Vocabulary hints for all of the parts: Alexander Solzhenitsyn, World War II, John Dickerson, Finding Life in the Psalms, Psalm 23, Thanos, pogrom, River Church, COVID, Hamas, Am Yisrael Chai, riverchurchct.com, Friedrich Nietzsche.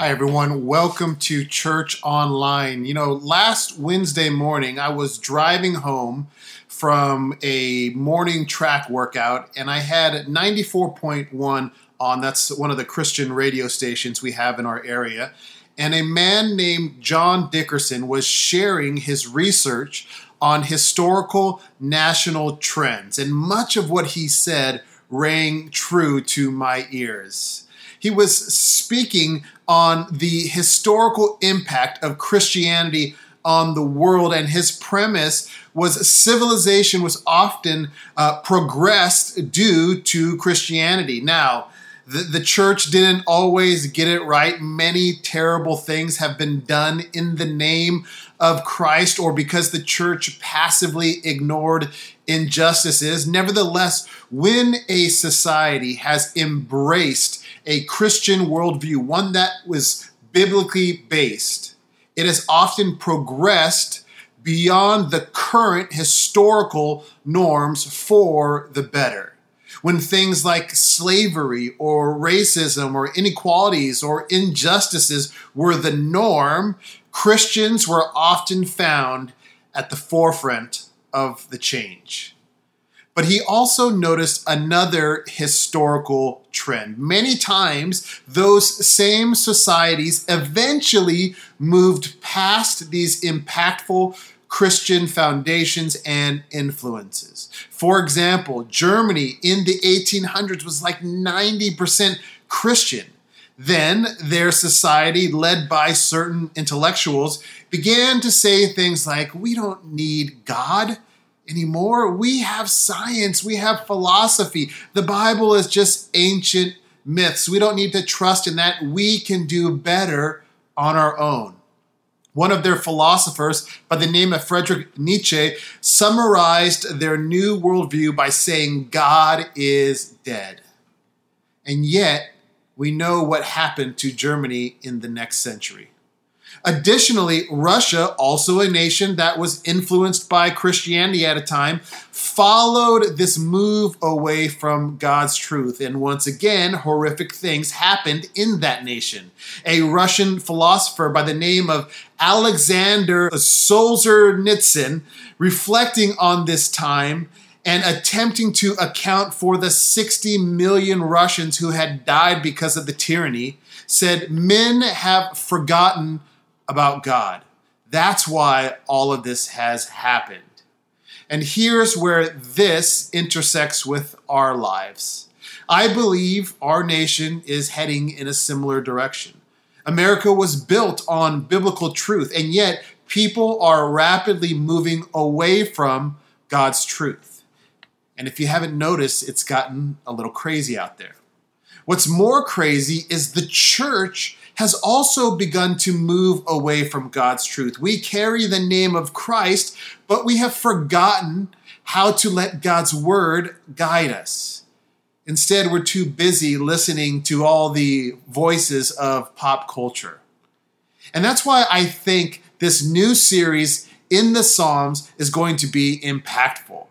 Hi, everyone. Welcome to Church Online. You know, last Wednesday morning, I was driving home from a morning track workout, and I had 94.1 on. That's one of the Christian radio stations we have in our area. And a man named John Dickerson was sharing his research on historical national trends. And much of what he said rang true to my ears. He was speaking on the historical impact of Christianity on the world, and his premise was civilization was often progressed due to Christianity. Now, the church didn't always get it right. Many terrible things have been done in the name of Christ or because the church passively ignored injustices. Nevertheless, when a society has embraced a Christian worldview, one that was biblically based, it has often progressed beyond the current historical norms for the better. When things like slavery or racism or inequalities or injustices were the norm, Christians were often found at the forefront of the change. But he also noticed another historical trend. Many times, those same societies eventually moved past these impactful Christian foundations and influences. For example, Germany in the 1800s was like 90% Christian. Then their society, led by certain intellectuals, began to say things like, we don't need God anymore. We have science. We have philosophy. The Bible is just ancient myths. We don't need to trust in that. We can do better on our own. One of their philosophers, by the name of Friedrich Nietzsche, summarized their new worldview by saying, God is dead. And yet, we know what happened to Germany in the next century. Additionally, Russia, also a nation that was influenced by Christianity at a time, followed this move away from God's truth. And once again, horrific things happened in that nation. A Russian philosopher by the name of Alexander Solzhenitsyn, reflecting on this time and attempting to account for the 60 million Russians who had died because of the tyranny, said, men have forgotten about God. That's why all of this has happened. And here's where this intersects with our lives. I believe our nation is heading in a similar direction. America was built on biblical truth, and yet people are rapidly moving away from God's truth. And if you haven't noticed, it's gotten a little crazy out there. What's more crazy is the church has also begun to move away from God's truth. We carry the name of Christ, but we have forgotten how to let God's word guide us. Instead, we're too busy listening to all the voices of pop culture. And that's why I think this new series in the Psalms is going to be impactful.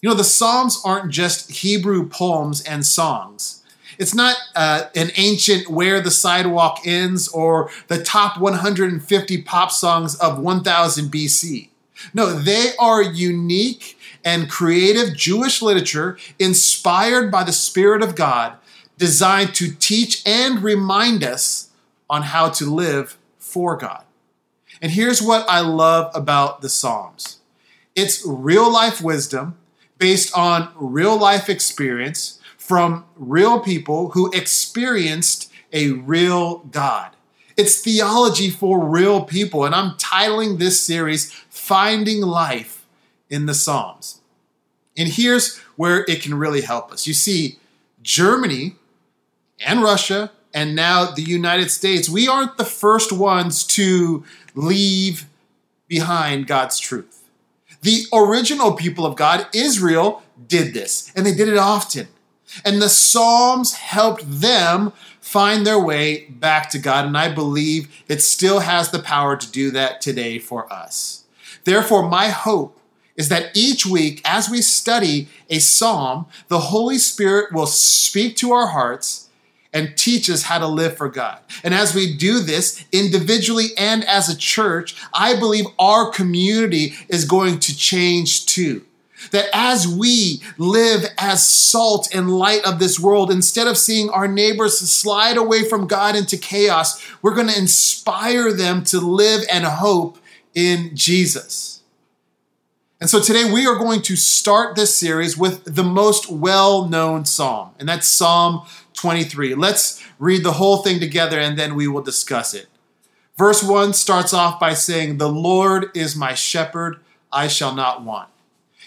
You know, the Psalms aren't just Hebrew poems and songs. It's not an ancient Where the Sidewalk Ends or the top 150 pop songs of 1000 BC. No, they are unique and creative Jewish literature inspired by the Spirit of God, designed to teach and remind us on how to live for God. And here's what I love about the Psalms. It's real-life wisdom based on real-life experience, from real people who experienced a real God. It's theology for real people, and I'm titling this series, Finding Life in the Psalms. And here's where it can really help us. You see, Germany and Russia and now the United States, we aren't the first ones to leave behind God's truth. The original people of God, Israel, did this, and they did it often. And the Psalms helped them find their way back to God. And I believe it still has the power to do that today for us. Therefore, my hope is that each week as we study a Psalm, the Holy Spirit will speak to our hearts and teach us how to live for God. And as we do this individually and as a church, I believe our community is going to change too. That as we live as salt and light of this world, instead of seeing our neighbors slide away from God into chaos, we're going to inspire them to live and hope in Jesus. And so today we are going to start this series with the most well-known psalm, and that's Psalm 23. Let's read the whole thing together and then we will discuss it. Verse 1 starts off by saying, "The Lord is my shepherd, I shall not want.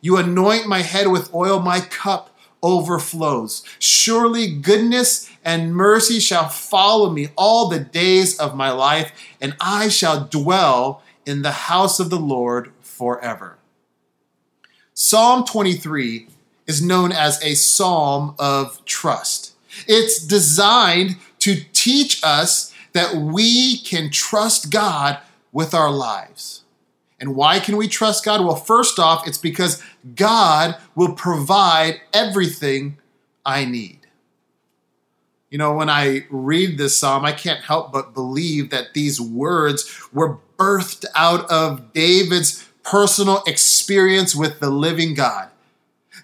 You anoint my head with oil, my cup overflows. Surely goodness and mercy shall follow me all the days of my life, and I shall dwell in the house of the Lord forever." Psalm 23 is known as a psalm of trust. It's designed to teach us that we can trust God with our lives. And why can we trust God? Well, first off, it's because God will provide everything I need. You know, when I read this psalm, I can't help but believe that these words were birthed out of David's personal experience with the living God.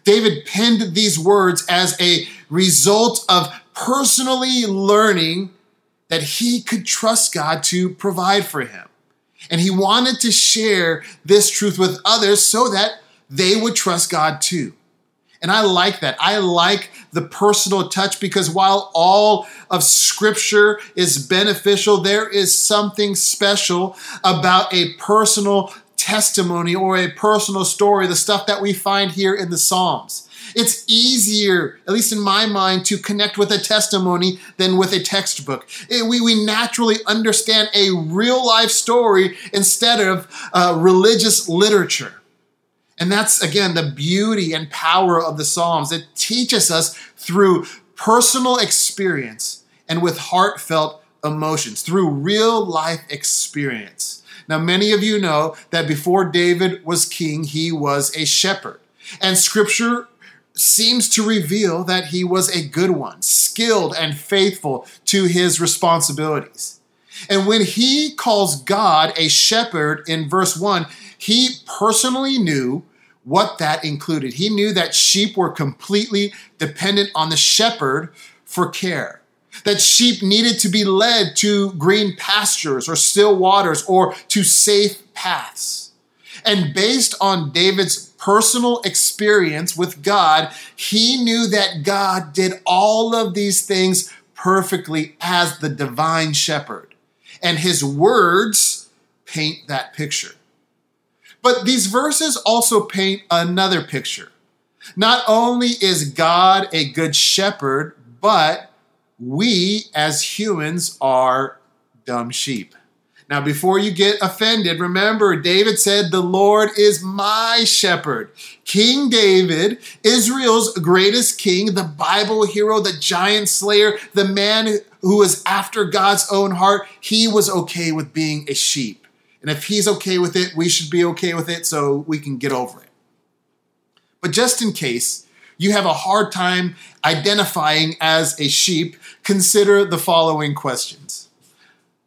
David penned these words as a result of personally learning that he could trust God to provide for him. And he wanted to share this truth with others so that they would trust God too. And I like that. I like the personal touch, because while all of Scripture is beneficial, there is something special about a personal testimony or a personal story, the stuff that we find here in the Psalms. It's easier, at least in my mind, to connect with a testimony than with a textbook. We naturally understand a real-life story instead of religious literature. And that's, again, the beauty and power of the Psalms. It teaches us through personal experience and with heartfelt emotions, through real-life experience. Now, many of you know that before David was king, he was a shepherd. And Scripture seems to reveal that he was a good one, skilled and faithful to his responsibilities. And when he calls God a shepherd in verse 1, he personally knew what that included. He knew that sheep were completely dependent on the shepherd for care, that sheep needed to be led to green pastures or still waters or to safe paths. And based on David's personal experience with God, he knew that God did all of these things perfectly as the divine shepherd. And his words paint that picture. But these verses also paint another picture. Not only is God a good shepherd, but we as humans are dumb sheep. Now, before you get offended, remember, David said, "The Lord is my shepherd." King David, Israel's greatest king, the Bible hero, the giant slayer, the man who was after God's own heart, he was okay with being a sheep. And if he's okay with it, we should be okay with it so we can get over it. But just in case you have a hard time identifying as a sheep, consider the following questions.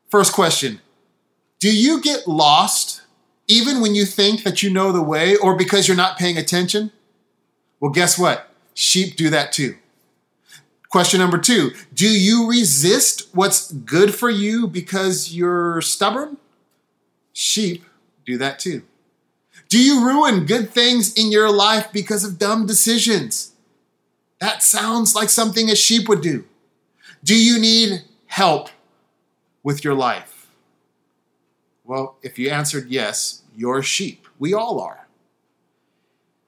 First question: do you get lost even when you think that you know the way, or because you're not paying attention? Well, guess what? Sheep do that too. Question number 2: do you resist what's good for you because you're stubborn? Sheep do that too. Do you ruin good things in your life because of dumb decisions? That sounds like something a sheep would do. Do you need help with your life? Well, if you answered yes, you're a sheep. We all are.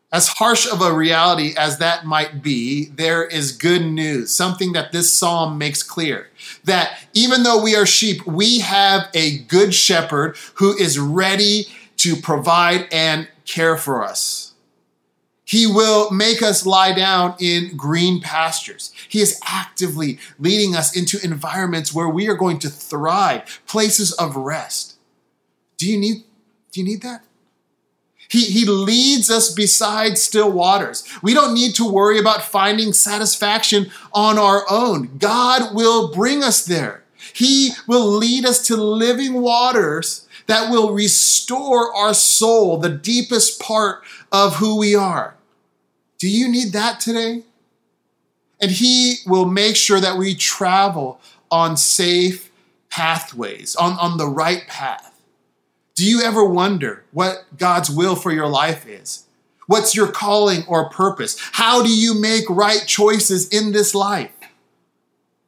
As harsh of a reality as that might be, there is good news, something that this psalm makes clear, that even though we are sheep, we have a good shepherd who is ready to provide and care for us. He will make us lie down in green pastures. He is actively leading us into environments where we are going to thrive, places of rest. Do you need that? He leads us beside still waters. We don't need to worry about finding satisfaction on our own. God will bring us there. He will lead us to living waters that will restore our soul, the deepest part of who we are. Do you need that today? And he will make sure that we travel on safe pathways, on the right path. Do you ever wonder what God's will for your life is? What's your calling or purpose? How do you make right choices in this life?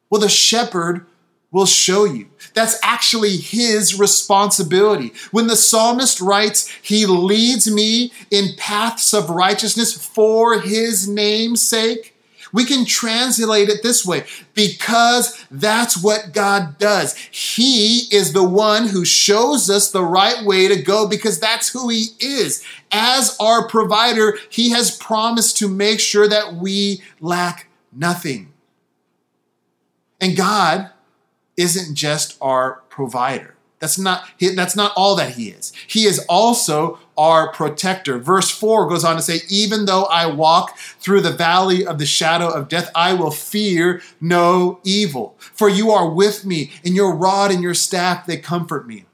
Well, the shepherd will show you. That's actually his responsibility. When the psalmist writes, "He leads me in paths of righteousness for his name's sake," we can translate it this way, because that's what God does. He is the one who shows us the right way to go because that's who he is. As our provider, he has promised to make sure that we lack nothing. And God isn't just our provider. That's not all that he is. He is also our protector. Verse 4 goes on to say, "Even though I walk through the valley of the shadow of death, I will fear no evil. For you are with me, and your rod and your staff, they comfort me."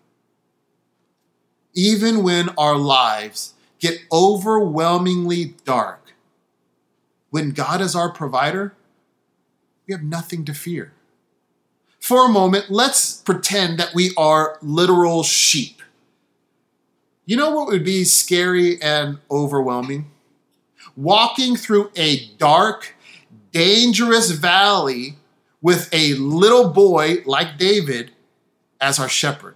Even when our lives get overwhelmingly dark, when God is our provider, we have nothing to fear. For a moment, let's pretend that we are literal sheep. You know what would be scary and overwhelming? Walking through a dark, dangerous valley with a little boy like David as our shepherd.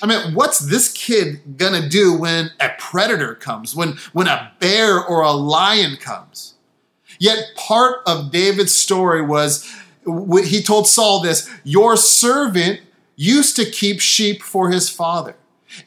I mean, what's this kid gonna do when a predator comes, when a bear or a lion comes? Yet part of David's story was, he told Saul this, "Your servant used to keep sheep for his father.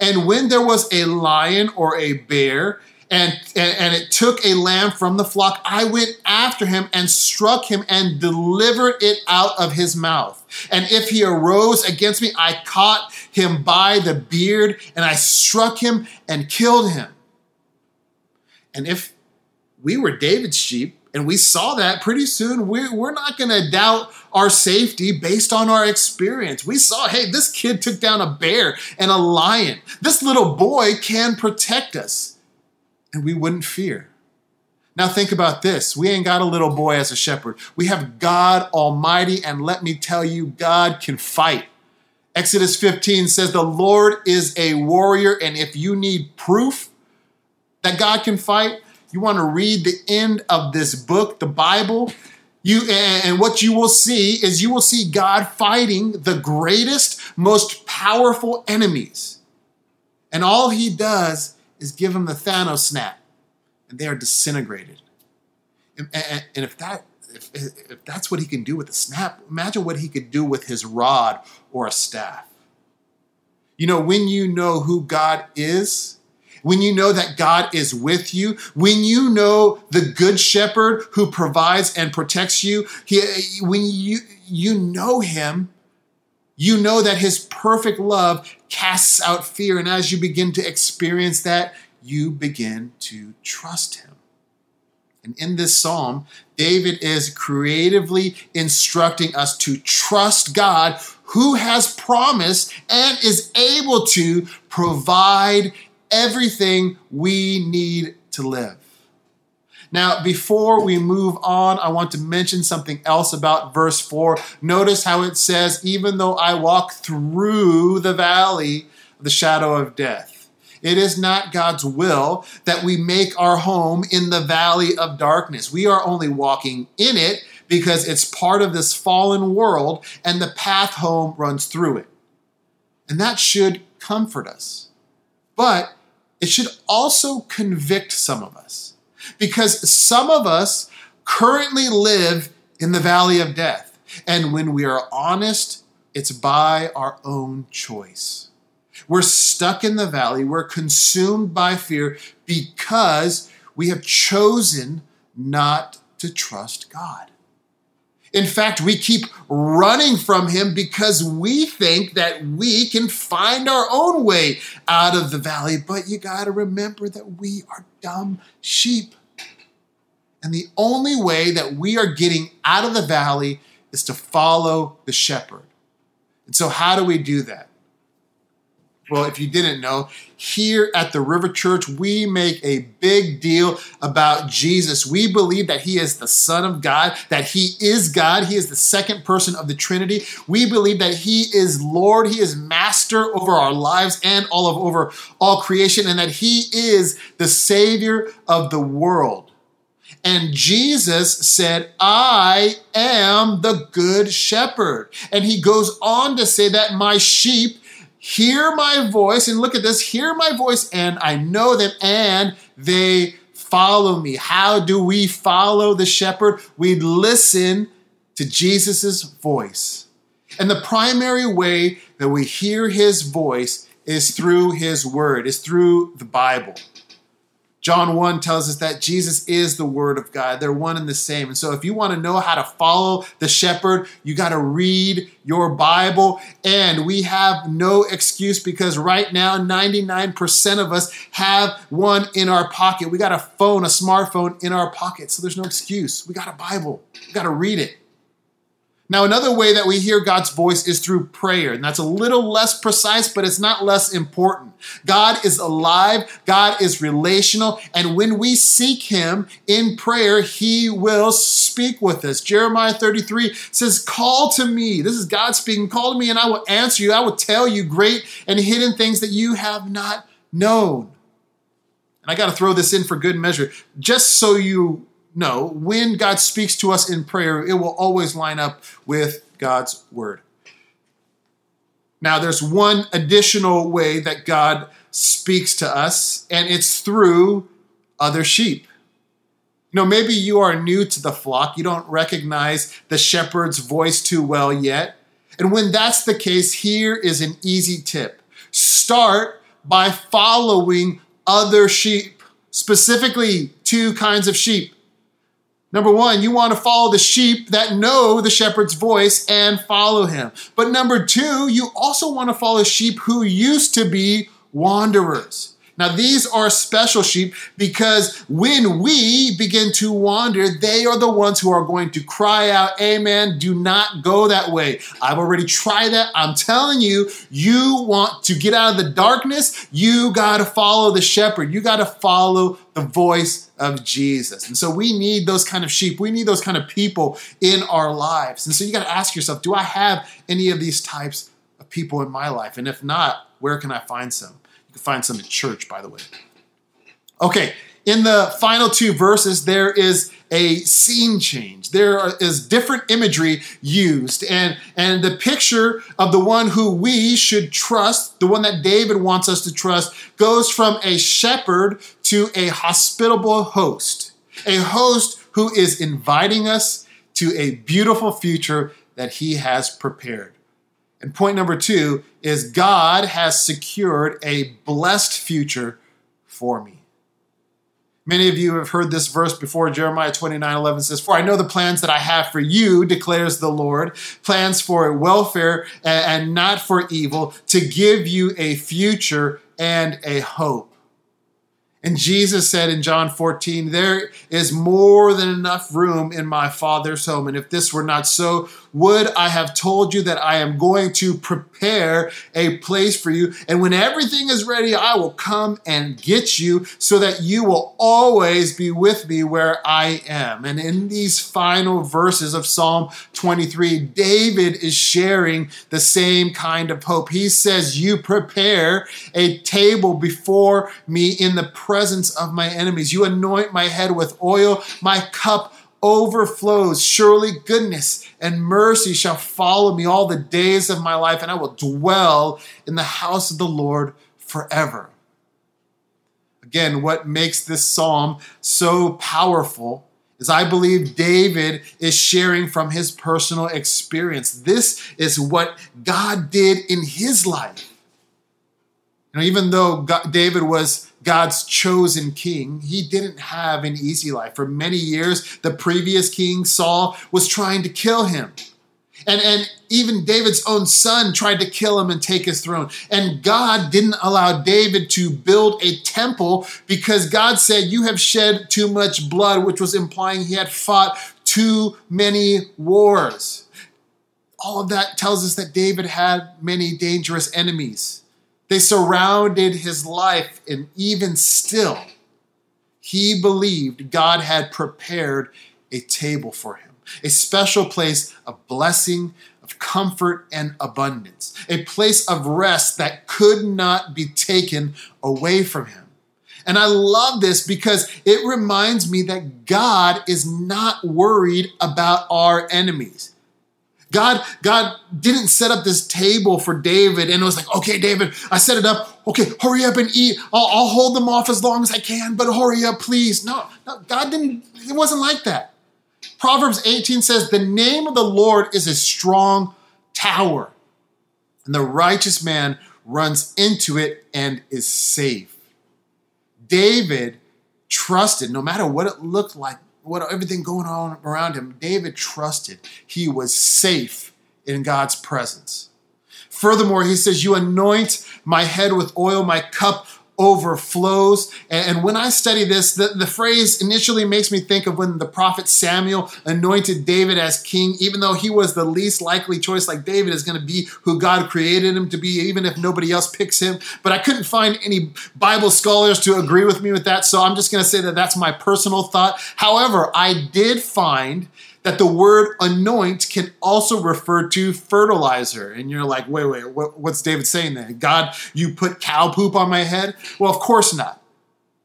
And when there was a lion or a bear, and it took a lamb from the flock, I went after him and struck him and delivered it out of his mouth. And if he arose against me, I caught him by the beard, and I struck him and killed him." And if we were David's sheep, and we saw that, pretty soon we're not going to doubt our safety based on our experience. We saw, hey, this kid took down a bear and a lion. This little boy can protect us. And we wouldn't fear. Now think about this. We ain't got a little boy as a shepherd. We have God Almighty, and let me tell you, God can fight. Exodus 15 says, "The Lord is a warrior," and if you need proof that God can fight, you want to read the end of this book, the Bible, and what you will see is you will see God fighting the greatest, most powerful enemies. And all he does is give them the Thanos snap, and they are disintegrated. And if that's what he can do with a snap, imagine what he could do with his rod or a staff. You know, when you know who God is, when you know that God is with you, when you know the good shepherd who provides and protects you, when you know him, you know that his perfect love casts out fear. And as you begin to experience that, you begin to trust him. And in this psalm, David is creatively instructing us to trust God, who has promised and is able to provide everything we need to live. Now, before we move on, I want to mention something else about verse 4. Notice how it says, "Even though I walk through the valley of the shadow of death." It is not God's will that we make our home in the valley of darkness. We are only walking in it because it's part of this fallen world and the path home runs through it. And that should comfort us. But it should also convict some of us. because some of us currently live in the valley of death. And when we are honest, it's by our own choice. We're stuck in the valley. We're consumed by fear because we have chosen not to trust God. In fact, we keep running from him because we think that we can find our own way out of the valley. But you got to remember that we are dumb sheep. And the only way that we are getting out of the valley is to follow the shepherd. And so how do we do that? Well, if you didn't know, here at the River Church, we make a big deal about Jesus. We believe that he is the Son of God, that he is God. He is the second person of the Trinity. We believe that he is Lord. He is master over our lives and over all creation, and that he is the Savior of the world. And Jesus said, I am the good shepherd. And he goes on to say that my sheep hear my voice, and look at this, hear my voice, and I know them, and they follow me. How do we follow the shepherd? We listen to Jesus's voice. And the primary way that we hear his voice is through his word, is through the Bible. John 1 tells us that Jesus is the word of God. They're one and the same. And so if you want to know how to follow the shepherd, you got to read your Bible. And we have no excuse because right now, 99% of us have one in our pocket. We got a phone, a smartphone in our pocket. So there's no excuse. We got a Bible. We got to read it. Now, another way that we hear God's voice is through prayer, and that's a little less precise, but it's not less important. God is alive, God is relational, and when we seek him in prayer, he will speak with us. Jeremiah 33 says, call to me. This is God speaking. Call to me and I will answer you. I will tell you great and hidden things that you have not known. And I got to throw this in for good measure, just so you no, when God speaks to us in prayer, it will always line up with God's word. Now, there's one additional way that God speaks to us, and it's through other sheep. You know, maybe you are new to the flock. You don't recognize the shepherd's voice too well yet. And when that's the case, here is an easy tip. Start by following other sheep, specifically 2 kinds of sheep. Number 1, you want to follow the sheep that know the shepherd's voice and follow him. But number 2, you also want to follow sheep who used to be wanderers. Now, these are special sheep because when we begin to wander, they are the ones who are going to cry out, amen, do not go that way. I've already tried that. I'm telling you, you want to get out of the darkness, you got to follow the shepherd. You got to follow the voice of Jesus. And so we need those kind of sheep. We need those kind of people in our lives. And so you got to ask yourself, do I have any of these types of people in my life? And if not, where can I find some? Find some in church, by the way. Okay, in the final 2 verses, there is a scene change. There is different imagery used. And the picture of the one who we should trust, the one that David wants us to trust, goes from a shepherd to a hospitable host. A host who is inviting us to a beautiful future that he has prepared. And point number 2 is God has secured a blessed future for me. Many of you have heard this verse before. Jeremiah 29:11 says, for I know the plans that I have for you, declares the Lord, plans for welfare and not for evil, to give you a future and a hope. And Jesus said in John 14, there is more than enough room in my Father's home. And if this were not so, would I have told you that I am going to prepare a place for you? And when everything is ready, I will come and get you so that you will always be with me where I am. And in these final verses of Psalm 23, David is sharing the same kind of hope. He says, you prepare a table before me in the presence of my enemies. You anoint my head with oil. My cup overflows. Surely goodness and mercy shall follow me all the days of my life, and I will dwell in the house of the Lord forever. Again, what makes this psalm so powerful is I believe David is sharing from his personal experience. This is what God did in his life. You know, even though David was God's chosen king, he didn't have an easy life. For many years, the previous king, Saul, was trying to kill him. And even David's own son tried to kill him and take his throne. And God didn't allow David to build a temple because God said, you have shed too much blood, which was implying he had fought too many wars. All of that tells us that David had many dangerous enemies. They surrounded his life, and even still, he believed God had prepared a table for him. A special place of blessing, of comfort, and abundance. A place of rest that could not be taken away from him. And I love this because it reminds me that God is not worried about our enemies. God didn't set up this table for David and it was like, okay, David, I set it up. Okay, hurry up and eat. I'll hold them off as long as I can, but hurry up, please. No, God didn't. It wasn't like that. Proverbs 18 says, the name of the Lord is a strong tower, and the righteous man runs into it and is safe. David trusted, no matter what it looked like, what everything going on around him, David trusted he was safe in God's presence. Furthermore, he says, you anoint my head with oil, my cup overflows. And when I study this, the phrase initially makes me think of when the prophet Samuel anointed David as king, even though he was the least likely choice, like David is going to be who God created him to be, even if nobody else picks him. But I couldn't find any Bible scholars to agree with me with that, so I'm just going to say that that's my personal thought. However, I did find that the word anoint can also refer to fertilizer. And you're like, wait, what's David saying there? God, you put cow poop on my head? Well, of course not.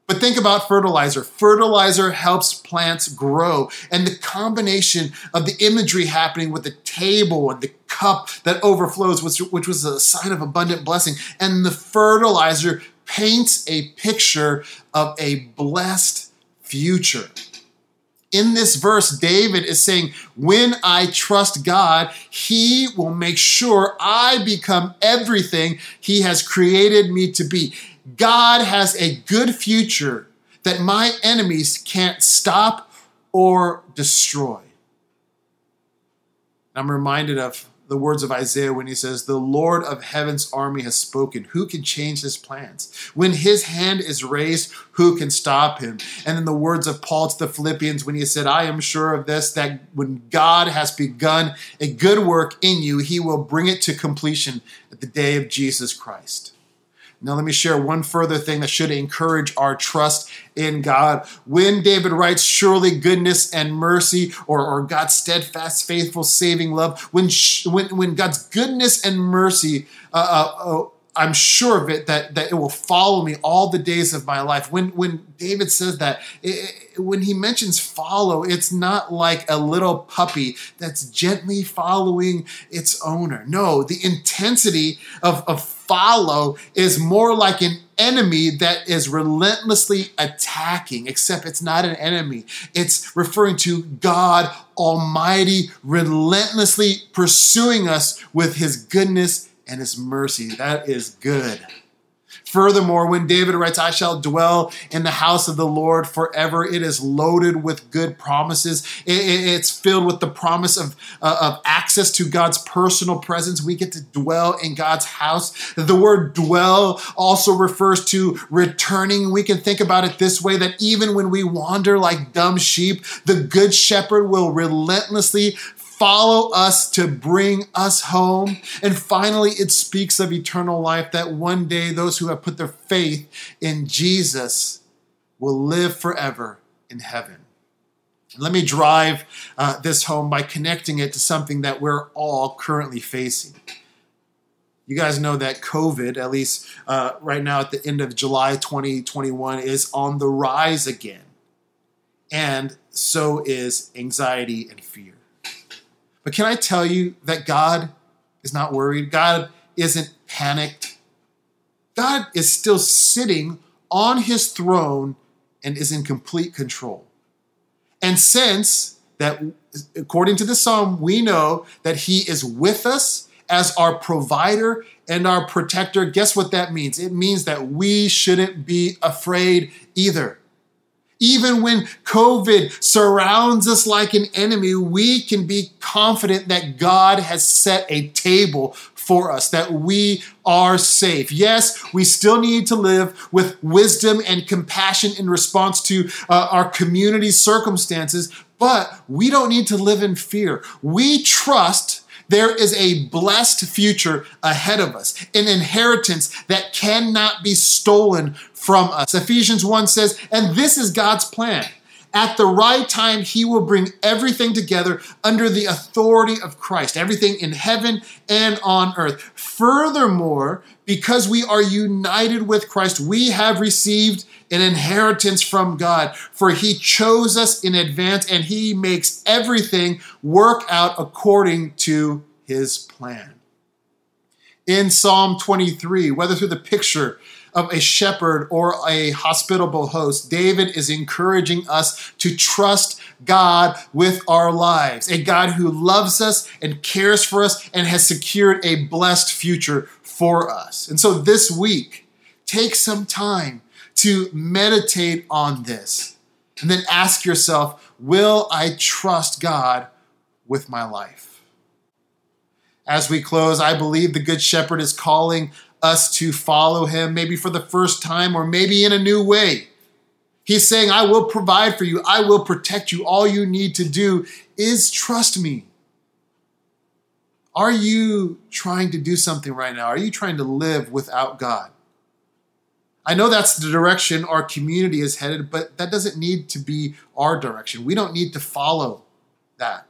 But think about fertilizer. Fertilizer helps plants grow. And the combination of the imagery happening with the table and the cup that overflows, which was a sign of abundant blessing, and the fertilizer paints a picture of a blessed future. In this verse, David is saying, when I trust God, he will make sure I become everything he has created me to be. God has a good future that my enemies can't stop or destroy. I'm reminded of the words of Isaiah when he says, the Lord of heaven's army has spoken. Who can change his plans? When his hand is raised, who can stop him? And in the words of Paul to the Philippians when he said, I am sure of this, that when God has begun a good work in you, he will bring it to completion at the day of Jesus Christ. Now let me share one further thing that should encourage our trust in God. When David writes, surely goodness and mercy, or God's steadfast, faithful, saving love, when God's goodness and mercy, I'm sure of it, that it will follow me all the days of my life. When David says that, when he mentions follow, it's not like a little puppy that's gently following its owner. No, the intensity of follow is more like an enemy that is relentlessly attacking, except it's not an enemy. It's referring to God Almighty relentlessly pursuing us with his goodness and his mercy. That is good. Furthermore, when David writes, I shall dwell in the house of the Lord forever, it is loaded with good promises. It's filled with the promise of access to God's personal presence. We get to dwell in God's house. The word dwell also refers to returning. We can think about it this way, that even when we wander like dumb sheep, the good shepherd will relentlessly follow us to bring us home. And finally, it speaks of eternal life, that one day those who have put their faith in Jesus will live forever in heaven. Let me drive this home by connecting it to something that we're all currently facing. You guys know that COVID, at least right now at the end of July 2021, is on the rise again. And so is anxiety and fear. But can I tell you that God is not worried? God isn't panicked. God is still sitting on his throne and is in complete control. And since that, according to the Psalm, we know that he is with us as our provider and our protector, guess what that means? It means that we shouldn't be afraid either. Even when COVID surrounds us like an enemy, we can be confident that God has set a table for us, that we are safe. Yes, we still need to live with wisdom and compassion in response to our community circumstances, but we don't need to live in fear. We trust there is a blessed future ahead of us, an inheritance that cannot be stolen from us. Ephesians 1 says, and this is God's plan. At the right time, he will bring everything together under the authority of Christ, everything in heaven and on earth. Furthermore, because we are united with Christ, we have received an inheritance from God, for he chose us in advance and he makes everything work out according to his plan. In Psalm 23, whether through the picture of a shepherd or a hospitable host, David is encouraging us to trust God with our lives, a God who loves us and cares for us and has secured a blessed future for us. And so this week, take some time to meditate on this and then ask yourself, will I trust God with my life? As we close, I believe the Good Shepherd is calling us to follow him, maybe for the first time or maybe in a new way. He's saying, I will provide for you. I will protect you. All you need to do is trust me. Are you trying to do something right now? Are you trying to live without God? I know that's the direction our community is headed, but that doesn't need to be our direction. We don't need to follow that.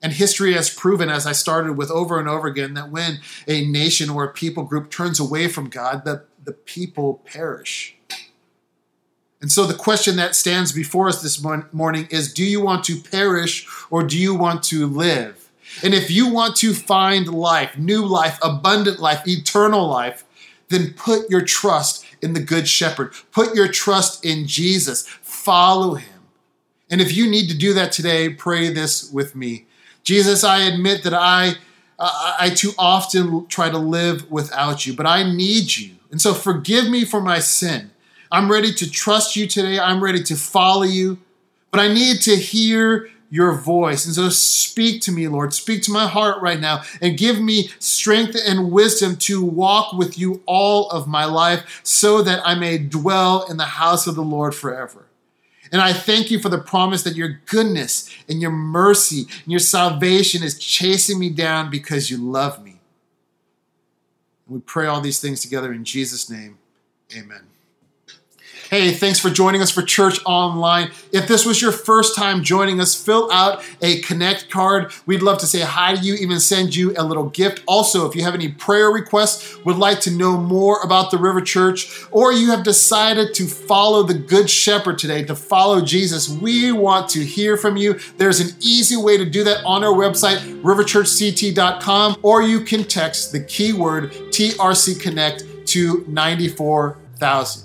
And history has proven, as I started with over and over again, that when a nation or a people group turns away from God, the people perish. And so the question that stands before us this morning is, do you want to perish or do you want to live? And if you want to find life, new life, abundant life, eternal life, then put your trust in the Good Shepherd. Put your trust in Jesus. Follow him. And if you need to do that today, pray this with me. Jesus, I admit that I too often try to live without you, but I need you. And so forgive me for my sin. I'm ready to trust you today. I'm ready to follow you, but I need to hear your voice. And so speak to me, Lord. Speak to my heart right now and give me strength and wisdom to walk with you all of my life so that I may dwell in the house of the Lord forever. And I thank you for the promise that your goodness and your mercy and your salvation is chasing me down because you love me. We pray all these things together in Jesus' name. Amen. Hey, thanks for joining us for Church Online. If this was your first time joining us, fill out a Connect card. We'd love to say hi to you, even send you a little gift. Also, if you have any prayer requests, would like to know more about the River Church, or you have decided to follow the Good Shepherd today, to follow Jesus, we want to hear from you. There's an easy way to do that on our website, riverchurchct.com, or you can text the keyword TRC Connect to 94,000.